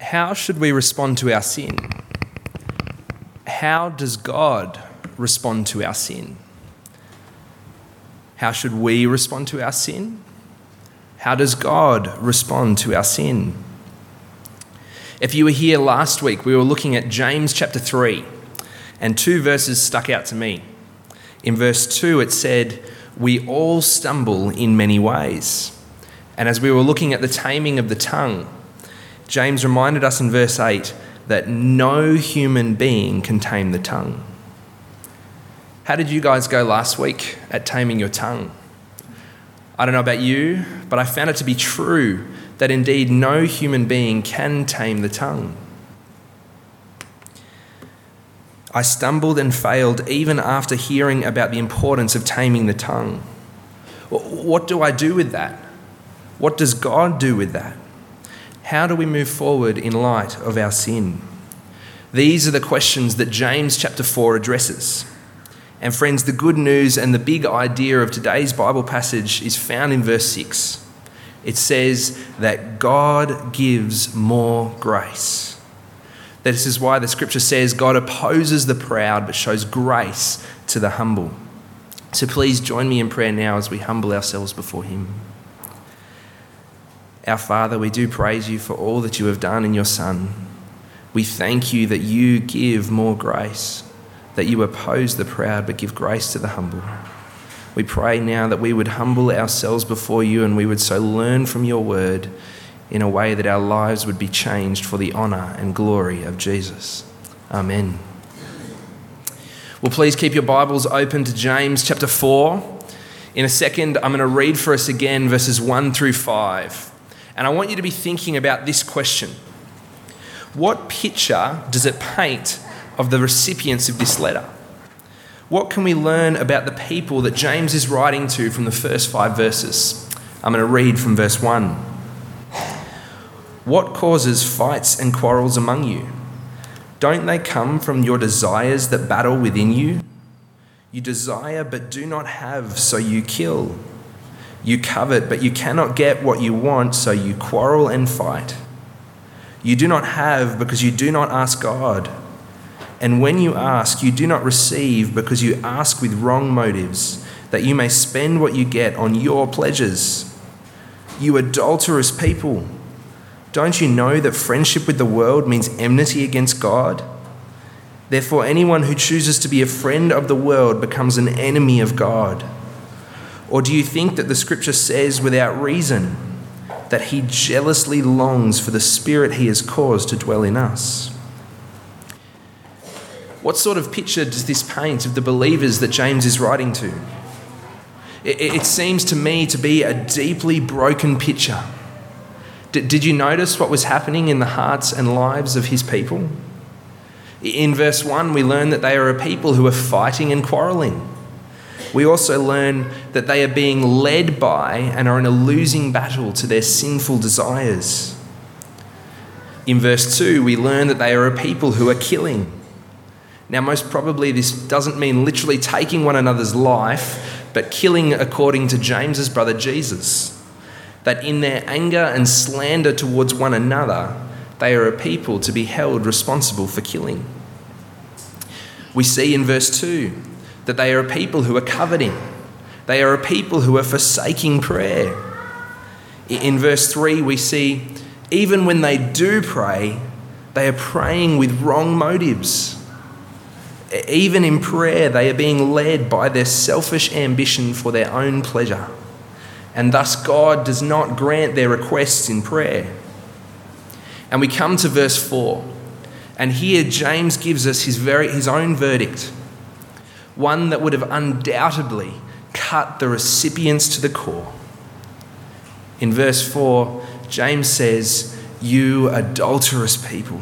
How should we respond to our sin? How does God respond to our sin? How should we respond to our sin? How does God respond to our sin? If you were here last week, we were looking at James chapter 3, and two verses stuck out to me. In verse 2, it said, "We all stumble in many ways." And as we were looking at the taming of the tongue, James reminded us in verse 8 that no human being can tame the tongue. How did you guys go last week at taming your tongue? I don't know about you, but I found it to be true that indeed no human being can tame the tongue. I stumbled and failed even after hearing about the importance of taming the tongue. What do I do with that? What does God do with that? How do we move forward in light of our sin? These are the questions that James chapter 4 addresses. And friends, the good news and the big idea of today's Bible passage is found in verse 6. It says that God gives more grace. This is why the scripture says God opposes the proud but shows grace to the humble. So please join me in prayer now as we humble ourselves before him. Our Father, we do praise you for all that you have done in your Son. We thank you that you give more grace, that you oppose the proud but give grace to the humble. We pray now that we would humble ourselves before you and we would so learn from your word in a way that our lives would be changed for the honour and glory of Jesus. Amen. Well, please keep your Bibles open to James chapter 4. In a second, I'm going to read for us again verses 1 through 5. And I want you to be thinking about this question. What picture does it paint of the recipients of this letter? What can we learn about the people that James is writing to from the first 5 verses? I'm going to read from verse 1. "What causes fights and quarrels among you? Don't they come from your desires that battle within you? You desire but do not have, so you kill. You covet but you cannot get what you want, so you quarrel and fight. You do not have because you do not ask God. And when you ask, you do not receive because you ask with wrong motives, that you may spend what you get on your pleasures. You adulterous people, don't you know that friendship with the world means enmity against God? Therefore, anyone who chooses to be a friend of the world becomes an enemy of God. Or do you think that the scripture says without reason that he jealously longs for the spirit he has caused to dwell in us?" What sort of picture does this paint of the believers that James is writing to? It seems to me to be a deeply broken picture. Did you notice what was happening in the hearts and lives of his people? In verse 1, we learn that they are a people who are fighting and quarrelling. We also learn that they are being led by and are in a losing battle to their sinful desires. In verse 2, we learn that they are a people who are killing. Now, most probably this doesn't mean literally taking one another's life, but killing according to James's brother Jesus. That in their anger and slander towards one another, they are a people to be held responsible for killing. We see in verse 2 that they are a people who are coveting. They are a people who are forsaking prayer. In verse 3, we see even when they do pray, they are praying with wrong motives. Even in prayer, they are being led by their selfish ambition for their own pleasure. And thus, God does not grant their requests in prayer. And we come to verse 4. And here, James gives us his own verdict. One that would have undoubtedly cut the recipients to the core. In verse 4, James says, "You adulterous people."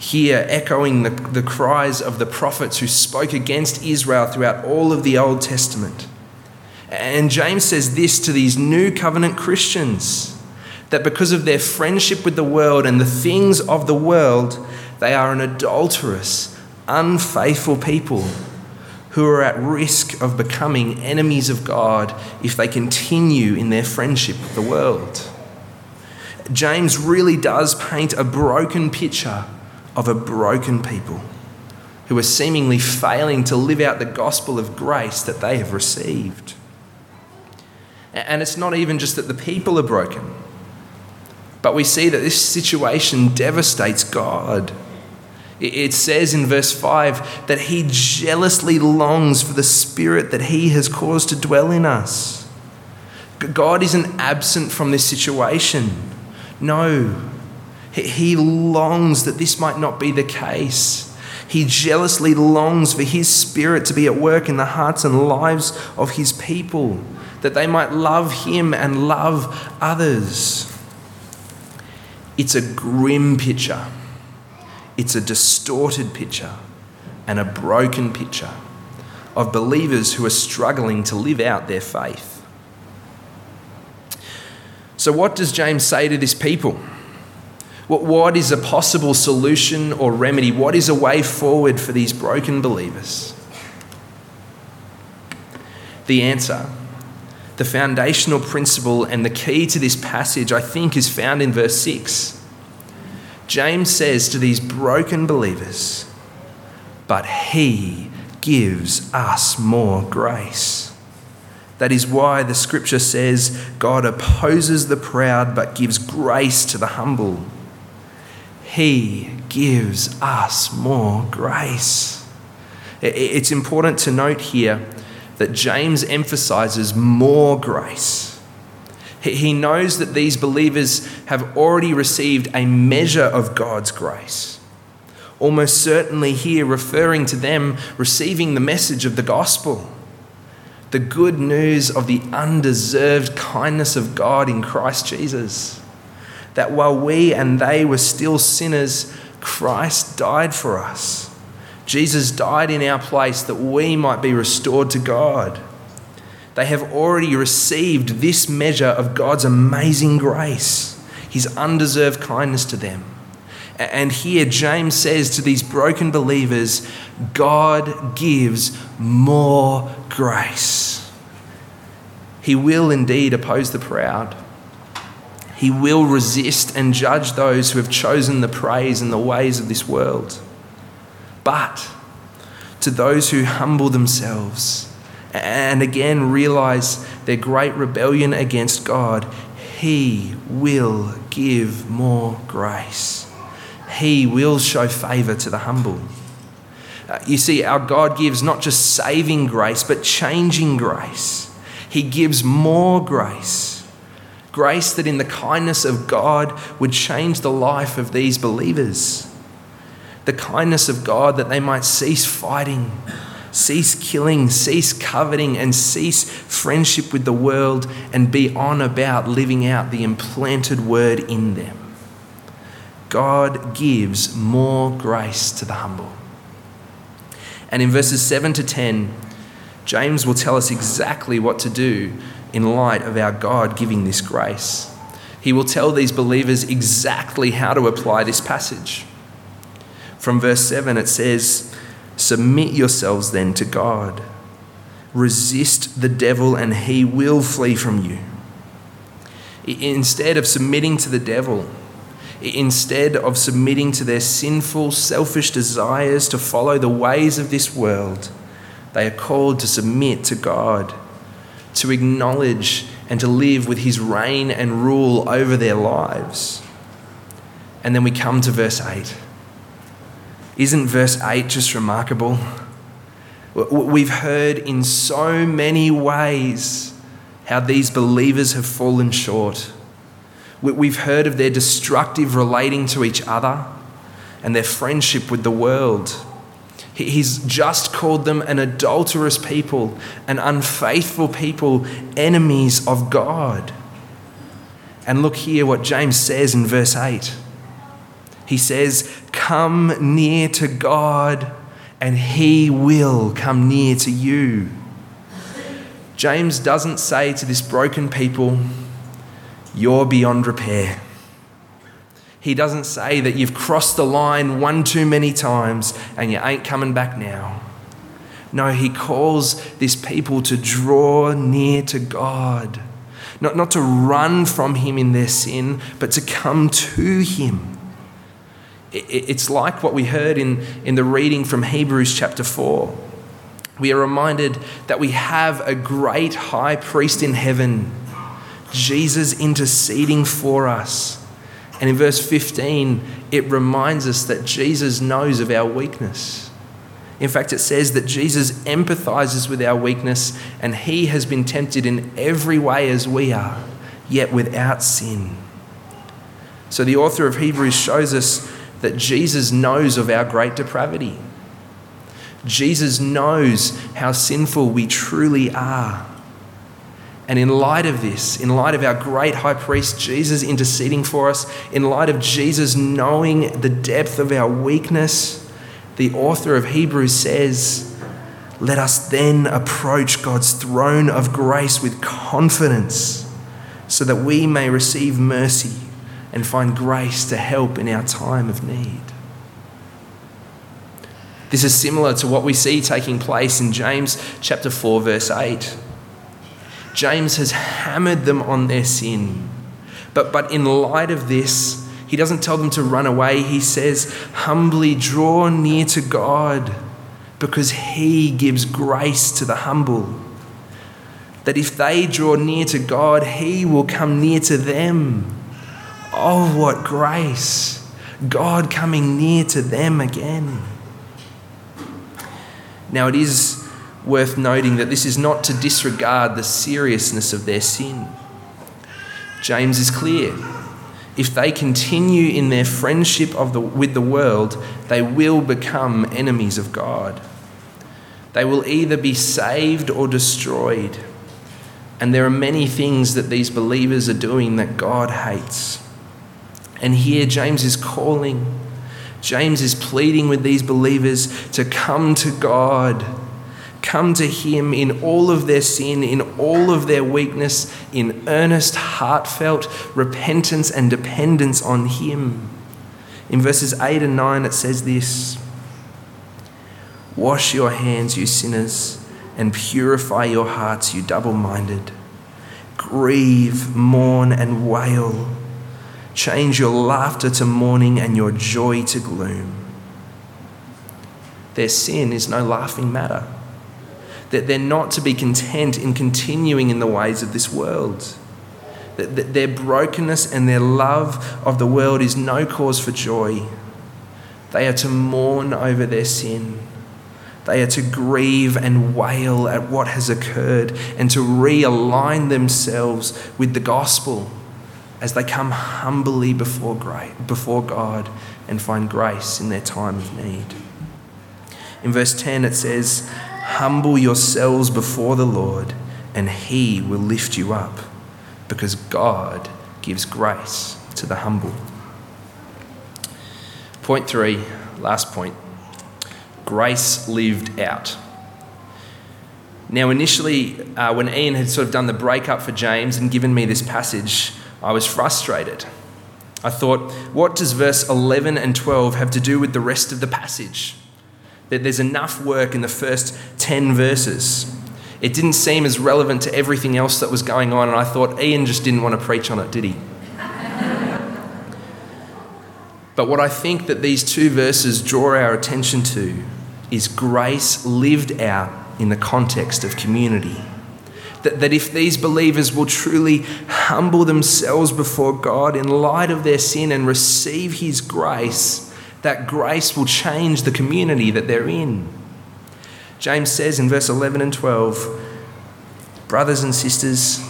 Here, echoing the cries of the prophets who spoke against Israel throughout all of the Old Testament. And James says this to these new covenant Christians, that because of their friendship with the world and the things of the world, they are an adulterous, unfaithful people who are at risk of becoming enemies of God if they continue in their friendship with the world. James really does paint a broken picture of a broken people who are seemingly failing to live out the gospel of grace that they have received. And it's not even just that the people are broken, but we see that this situation devastates God. It says in verse 5 that he jealously longs for the Spirit that he has caused to dwell in us. God isn't absent from this situation. No, he longs that this might not be the case. He jealously longs for his Spirit to be at work in the hearts and lives of his people, that they might love him and love others. It's a grim picture. It's a distorted picture and a broken picture of believers who are struggling to live out their faith. So what does James say to this people? What is a possible solution or remedy? What is a way forward for these broken believers? The answer, the foundational principle and the key to this passage, I think, is found in verse 6. James says to these broken believers, but he gives us more grace. That is why the scripture says, God opposes the proud but gives grace to the humble. He gives us more grace. It's important to note here that James emphasizes more grace. He knows that these believers have already received a measure of God's grace, almost certainly here referring to them receiving the message of the gospel, the good news of the undeserved kindness of God in Christ Jesus, that while we and they were still sinners, Christ died for us. Jesus died in our place that we might be restored to God. They have already received this measure of God's amazing grace, his undeserved kindness to them. And here James says to these broken believers, God gives more grace. He will indeed oppose the proud. He will resist and judge those who have chosen the praise and the ways of this world. But to those who humble themselves and again realize their great rebellion against God, he will give more grace. He will show favor to the humble. You see, our God gives not just saving grace, but changing grace. He gives more grace. Grace that in the kindness of God would change the life of these believers. The kindness of God that they might cease fighting, cease killing, cease coveting, and cease friendship with the world and be on about living out the implanted word in them. God gives more grace to the humble. And in verses 7 to 10, James will tell us exactly what to do in light of our God giving this grace. He will tell these believers exactly how to apply this passage. From verse 7 it says, submit yourselves then to God. Resist the devil and he will flee from you. Instead of submitting to the devil, instead of submitting to their sinful, selfish desires to follow the ways of this world, they are called to submit to God, to acknowledge and to live with his reign and rule over their lives. And then we come to verse 8. Isn't verse 8 just remarkable? We've heard in so many ways how these believers have fallen short. We've heard of their destructive relating to each other and their friendship with the world. He's just called them an adulterous people, an unfaithful people, enemies of God. And look here what James says in verse 8. He says, come near to God and he will come near to you. James doesn't say to this broken people, you're beyond repair. He doesn't say that you've crossed the line one too many times and you ain't coming back now. No, he calls this people to draw near to God, Not to run from him in their sin, but to come to him. It's like what we heard in the reading from Hebrews chapter 4. We are reminded that we have a great high priest in heaven, Jesus interceding for us. And in verse 15, it reminds us that Jesus knows of our weakness. In fact, it says that Jesus empathizes with our weakness, and he has been tempted in every way as we are, yet without sin. So the author of Hebrews shows us that Jesus knows of our great depravity. Jesus knows how sinful we truly are. And in light of this, in light of our great high priest, Jesus interceding for us, in light of Jesus knowing the depth of our weakness, the author of Hebrews says, let us then approach God's throne of grace with confidence so that we may receive mercy and find grace to help in our time of need. This is similar to what we see taking place in James chapter 4, verse 8. James has hammered them on their sin. But in light of this, he doesn't tell them to run away. He says, humbly draw near to God because he gives grace to the humble. That if they draw near to God, he will come near to them. Oh, what grace! God coming near to them again. Now, it is worth noting that this is not to disregard the seriousness of their sin. James is clear. If they continue in their friendship with the world, they will become enemies of God. They will either be saved or destroyed. And there are many things that these believers are doing that God hates. And here James is calling. James is pleading with these believers to come to God, come to him in all of their sin, in all of their weakness, in earnest, heartfelt repentance and dependence on him. In verses 8 and 9, it says this, wash your hands, you sinners, and purify your hearts, you double-minded. Grieve, mourn, and wail. Change your laughter to mourning and your joy to gloom. Their sin is no laughing matter. That they're not to be content in continuing in the ways of this world. That their brokenness and their love of the world is no cause for joy. They are to mourn over their sin. They are to grieve and wail at what has occurred and to realign themselves with the gospel as they come humbly before God and find grace in their time of need. In verse 10 it says, humble yourselves before the Lord and he will lift you up because God gives grace to the humble. Point 3, last point, grace lived out. Now initially when Ian had sort of done the breakup for James and given me this passage, I was frustrated. I thought, what does verse 11 and 12 have to do with the rest of the passage? That there's enough work in the first 10 verses. It didn't seem as relevant to everything else that was going on, and I thought Ian just didn't want to preach on it, did he? But what I think that these two verses draw our attention to is grace lived out in the context of community. That if these believers will truly humble themselves before God in light of their sin and receive his grace, that grace will change the community that they're in. James says in verse 11 and 12, brothers and sisters,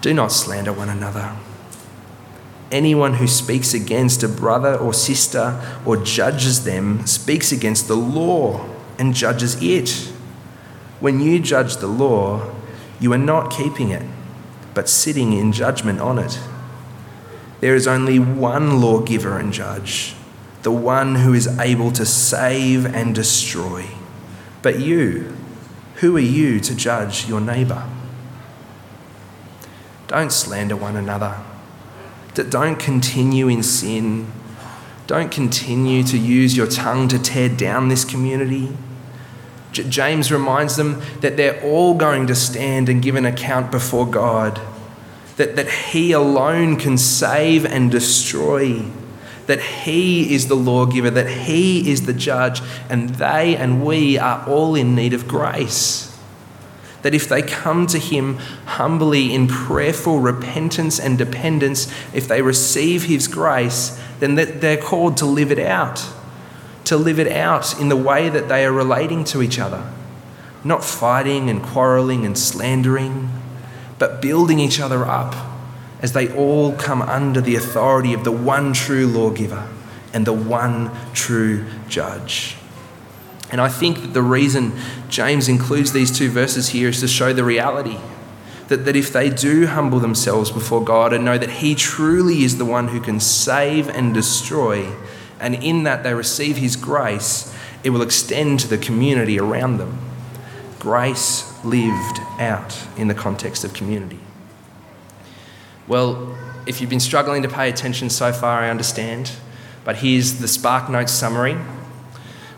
do not slander one another. Anyone who speaks against a brother or sister or judges them speaks against the law and judges it. When you judge the law, you are not keeping it, but sitting in judgment on it. There is only one lawgiver and judge, the one who is able to save and destroy. But you, who are you to judge your neighbour? Don't slander one another. Don't continue in sin. Don't continue to use your tongue to tear down this community. James reminds them that they're all going to stand and give an account before God. that he alone can save and destroy, that he is the lawgiver, that he is the judge, and they and we are all in need of grace. That if they come to him humbly in prayerful repentance and dependence, if they receive his grace, then they're called to live it out. To live it out in the way that they are relating to each other. Not fighting and quarrelling and slandering, but building each other up as they all come under the authority of the one true lawgiver and the one true judge. And I think that the reason James includes these two verses here is to show the reality that if they do humble themselves before God and know that he truly is the one who can save and destroy, and in that they receive his grace, it will extend to the community around them. Grace lived out in the context of community. Well, if you've been struggling to pay attention so far, I understand, but here's the SparkNotes summary.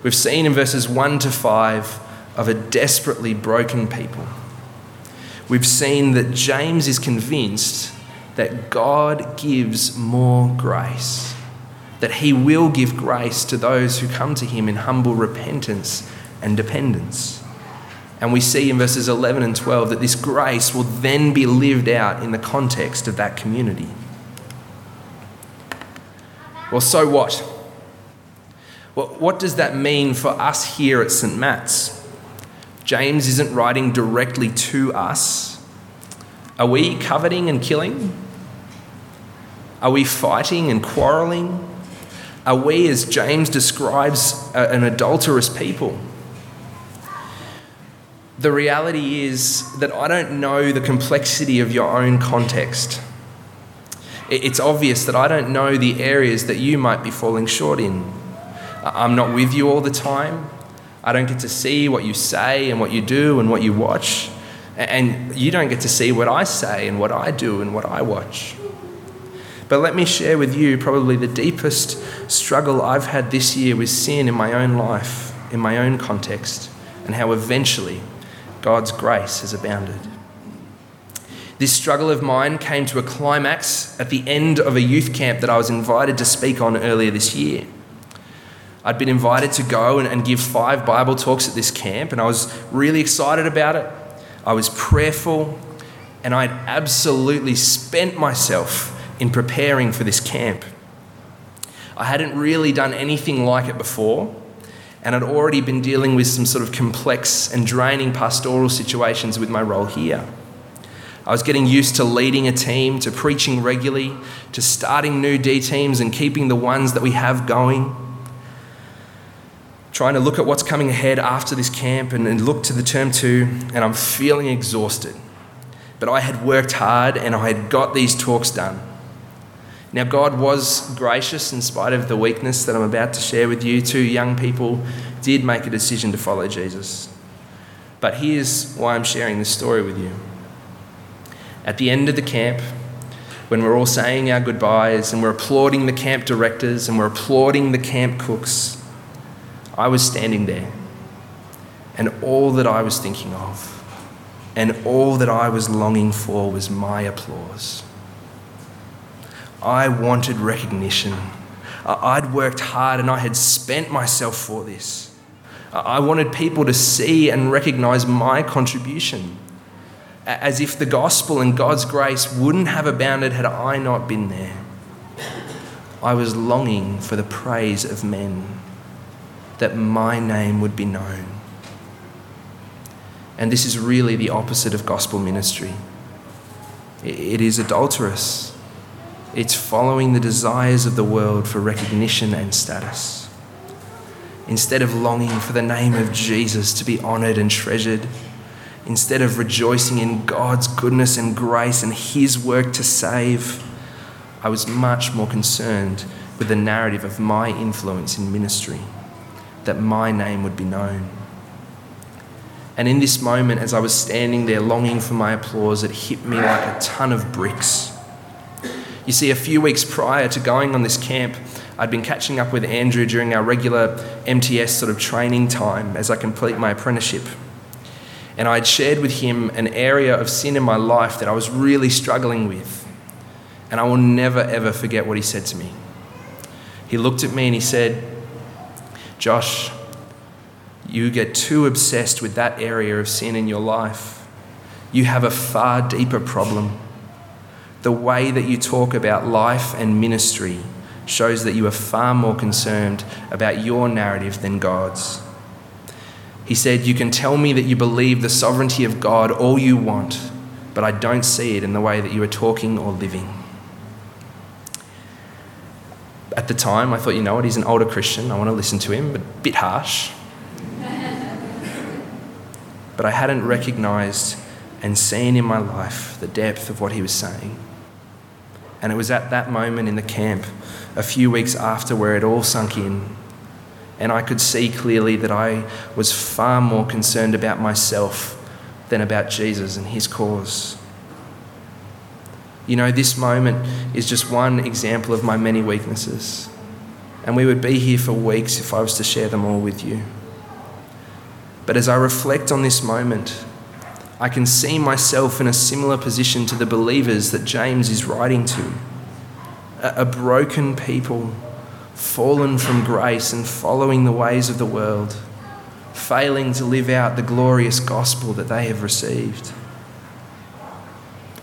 We've seen in verses 1 to 5 of a desperately broken people. We've seen that James is convinced that God gives more grace, that he will give grace to those who come to him in humble repentance and dependence. And we see in verses 11 and 12 that this grace will then be lived out in the context of that community. Well, so what? What does that mean for us here at St. Matt's? James isn't writing directly to us. Are we coveting and killing? Are we fighting and quarrelling? Are we, as James describes, an adulterous people? The reality is that I don't know the complexity of your own context. It's obvious that I don't know the areas that you might be falling short in. I'm not with you all the time. I don't get to see what you say and what you do and what you watch. And you don't get to see what I say and what I do and what I watch. But let me share with you probably the deepest struggle I've had this year with sin in my own life, in my own context, and how eventually God's grace has abounded. This struggle of mine came to a climax at the end of a youth camp that I was invited to speak on earlier this year. I'd been invited to go and give 5 Bible talks at this camp, and I was really excited about it. I was prayerful, and I'd absolutely spent myself in preparing for this camp. I hadn't really done anything like it before, and I'd already been dealing with some sort of complex and draining pastoral situations with my role here. I was getting used to leading a team, to preaching regularly, to starting new D teams and keeping the ones that we have going. Trying to look at what's coming ahead after this camp and look to the term 2, and I'm feeling exhausted. But I had worked hard and I had got these talks done. Now, God was gracious in spite of the weakness that I'm about to share with you. 2 young people did make a decision to follow Jesus. But here's why I'm sharing this story with you. At the end of the camp, when we're all saying our goodbyes and we're applauding the camp directors and we're applauding the camp cooks, I was standing there, and all that I was thinking of and all that I was longing for was my applause. I wanted recognition. I'd worked hard and I had spent myself for this. I wanted people to see and recognize my contribution, as if the gospel and God's grace wouldn't have abounded had I not been there. I was longing for the praise of men, that my name would be known. And this is really the opposite of gospel ministry. It is adulterous. It's following the desires of the world for recognition and status. Instead of longing for the name of Jesus to be honoured and treasured, instead of rejoicing in God's goodness and grace and his work to save, I was much more concerned with the narrative of my influence in ministry, that my name would be known. And in this moment, as I was standing there longing for my applause, it hit me like a ton of bricks. You see, a few weeks prior to going on this camp, I'd been catching up with Andrew during our regular MTS sort of training time as I complete my apprenticeship. And I'd shared with him an area of sin in my life that I was really struggling with. And I will never, ever forget what he said to me. He looked at me and he said, "Josh, you get too obsessed with that area of sin in your life. You have a far deeper problem. The way that you talk about life and ministry shows that you are far more concerned about your narrative than God's." He said, "You can tell me that you believe the sovereignty of God all you want, but I don't see it in the way that you are talking or living." At the time, I thought, you know what, he's an older Christian. I want to listen to him, but a bit harsh. But I hadn't recognised and seen in my life the depth of what he was saying. And it was at that moment in the camp, a few weeks after, where it all sunk in. And I could see clearly that I was far more concerned about myself than about Jesus and his cause. You know, this moment is just one example of my many weaknesses. And we would be here for weeks if I was to share them all with you. But as I reflect on this moment, I can see myself in a similar position to the believers that James is writing to. A broken people, fallen from grace and following the ways of the world, failing to live out the glorious gospel that they have received.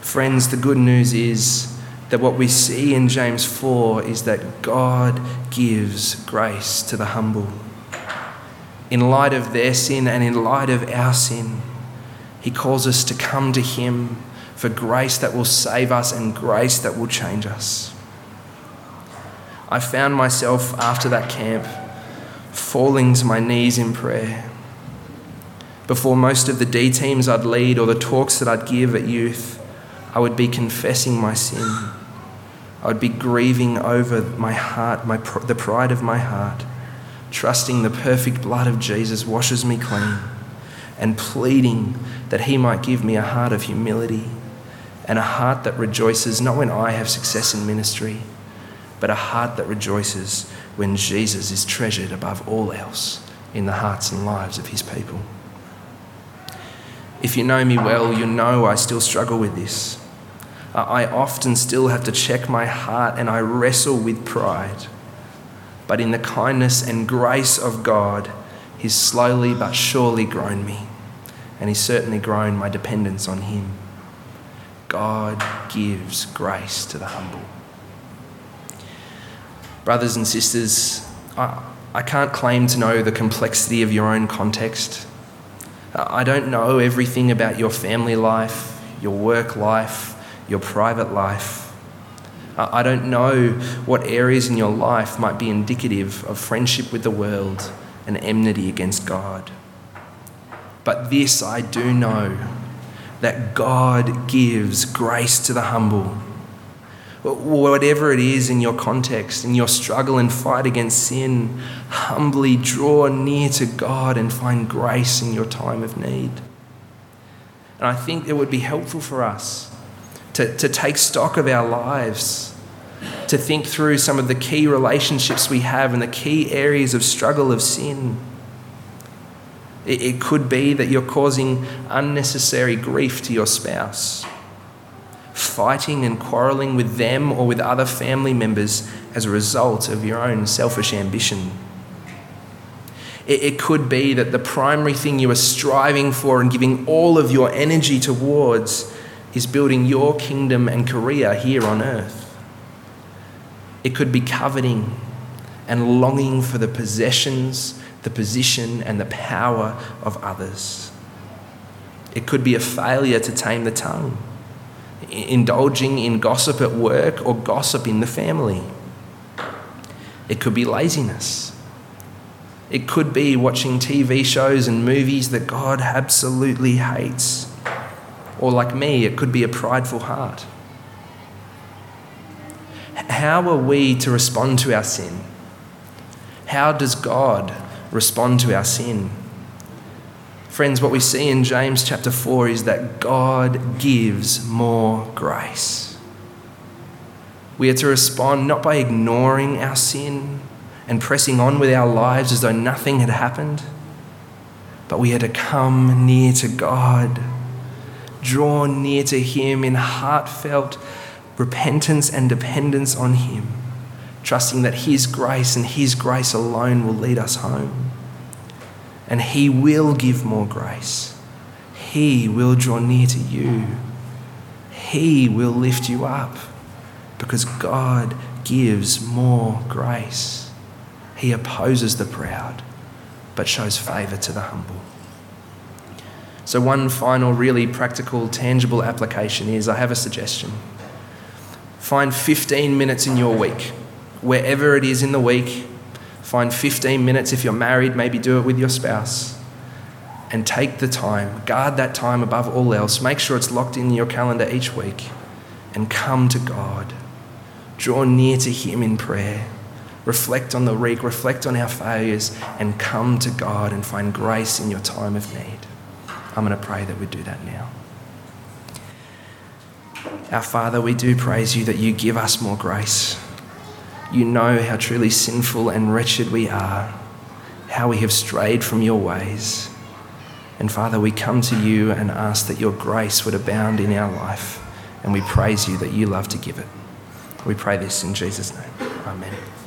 Friends, the good news is that what we see in James 4 is that God gives grace to the humble. In light of their sin and in light of our sin, he calls us to come to him for grace that will save us and grace that will change us. I found myself after that camp falling to my knees in prayer. Before most of the D teams I'd lead or the talks that I'd give at youth, I would be confessing my sin. I would be grieving over my heart, the pride of my heart, trusting the perfect blood of Jesus washes me clean, and pleading that he might give me a heart of humility and a heart that rejoices not when I have success in ministry, but a heart that rejoices when Jesus is treasured above all else in the hearts and lives of his people. If you know me well, you know I still struggle with this. I often still have to check my heart and I wrestle with pride. But in the kindness and grace of God, he's slowly but surely grown me, and he's certainly grown my dependence on him. God gives grace to the humble. Brothers and sisters, I can't claim to know the complexity of your own context. I don't know everything about your family life, your work life, your private life. I don't know what areas in your life might be indicative of friendship with the world and enmity against God. But this I do know, that God gives grace to the humble. Whatever it is in your context, in your struggle and fight against sin, humbly draw near to God and find grace in your time of need. And I think it would be helpful for us to take stock of our lives, to think through some of the key relationships we have and the key areas of struggle of sin. It could be that you're causing unnecessary grief to your spouse, fighting and quarrelling with them or with other family members as a result of your own selfish ambition. It could be that the primary thing you are striving for and giving all of your energy towards is building your kingdom and career here on earth. It could be coveting and longing for the possessions, the position, and the power of others. It could be a failure to tame the tongue, indulging in gossip at work or gossip in the family. It could be laziness. It could be watching TV shows and movies that God absolutely hates. Or like me, it could be a prideful heart. How are we to respond to our sin? How does God respond to our sin? Friends, what we see in James chapter 4 is that God gives more grace. We are to respond not by ignoring our sin and pressing on with our lives as though nothing had happened, but we are to come near to God, draw near to him in heartfelt repentance and dependence on him, trusting that his grace and his grace alone will lead us home. And he will give more grace. He will draw near to you. He will lift you up because God gives more grace. He opposes the proud but shows favour to the humble. So one final really practical, tangible application is, I have a suggestion. Find 15 minutes in your week. Wherever it is in the week, find 15 minutes. If you're married, maybe do it with your spouse. And take the time. Guard that time above all else. Make sure it's locked in your calendar each week. And come to God. Draw near to him in prayer. Reflect on the week. Reflect on our failures. And come to God and find grace in your time of need. I'm going to pray that we do that now. Our Father, we do praise you that you give us more grace. You know how truly sinful and wretched we are, how we have strayed from your ways. And Father, we come to you and ask that your grace would abound in our life. And we praise you that you love to give it. We pray this in Jesus' name. Amen.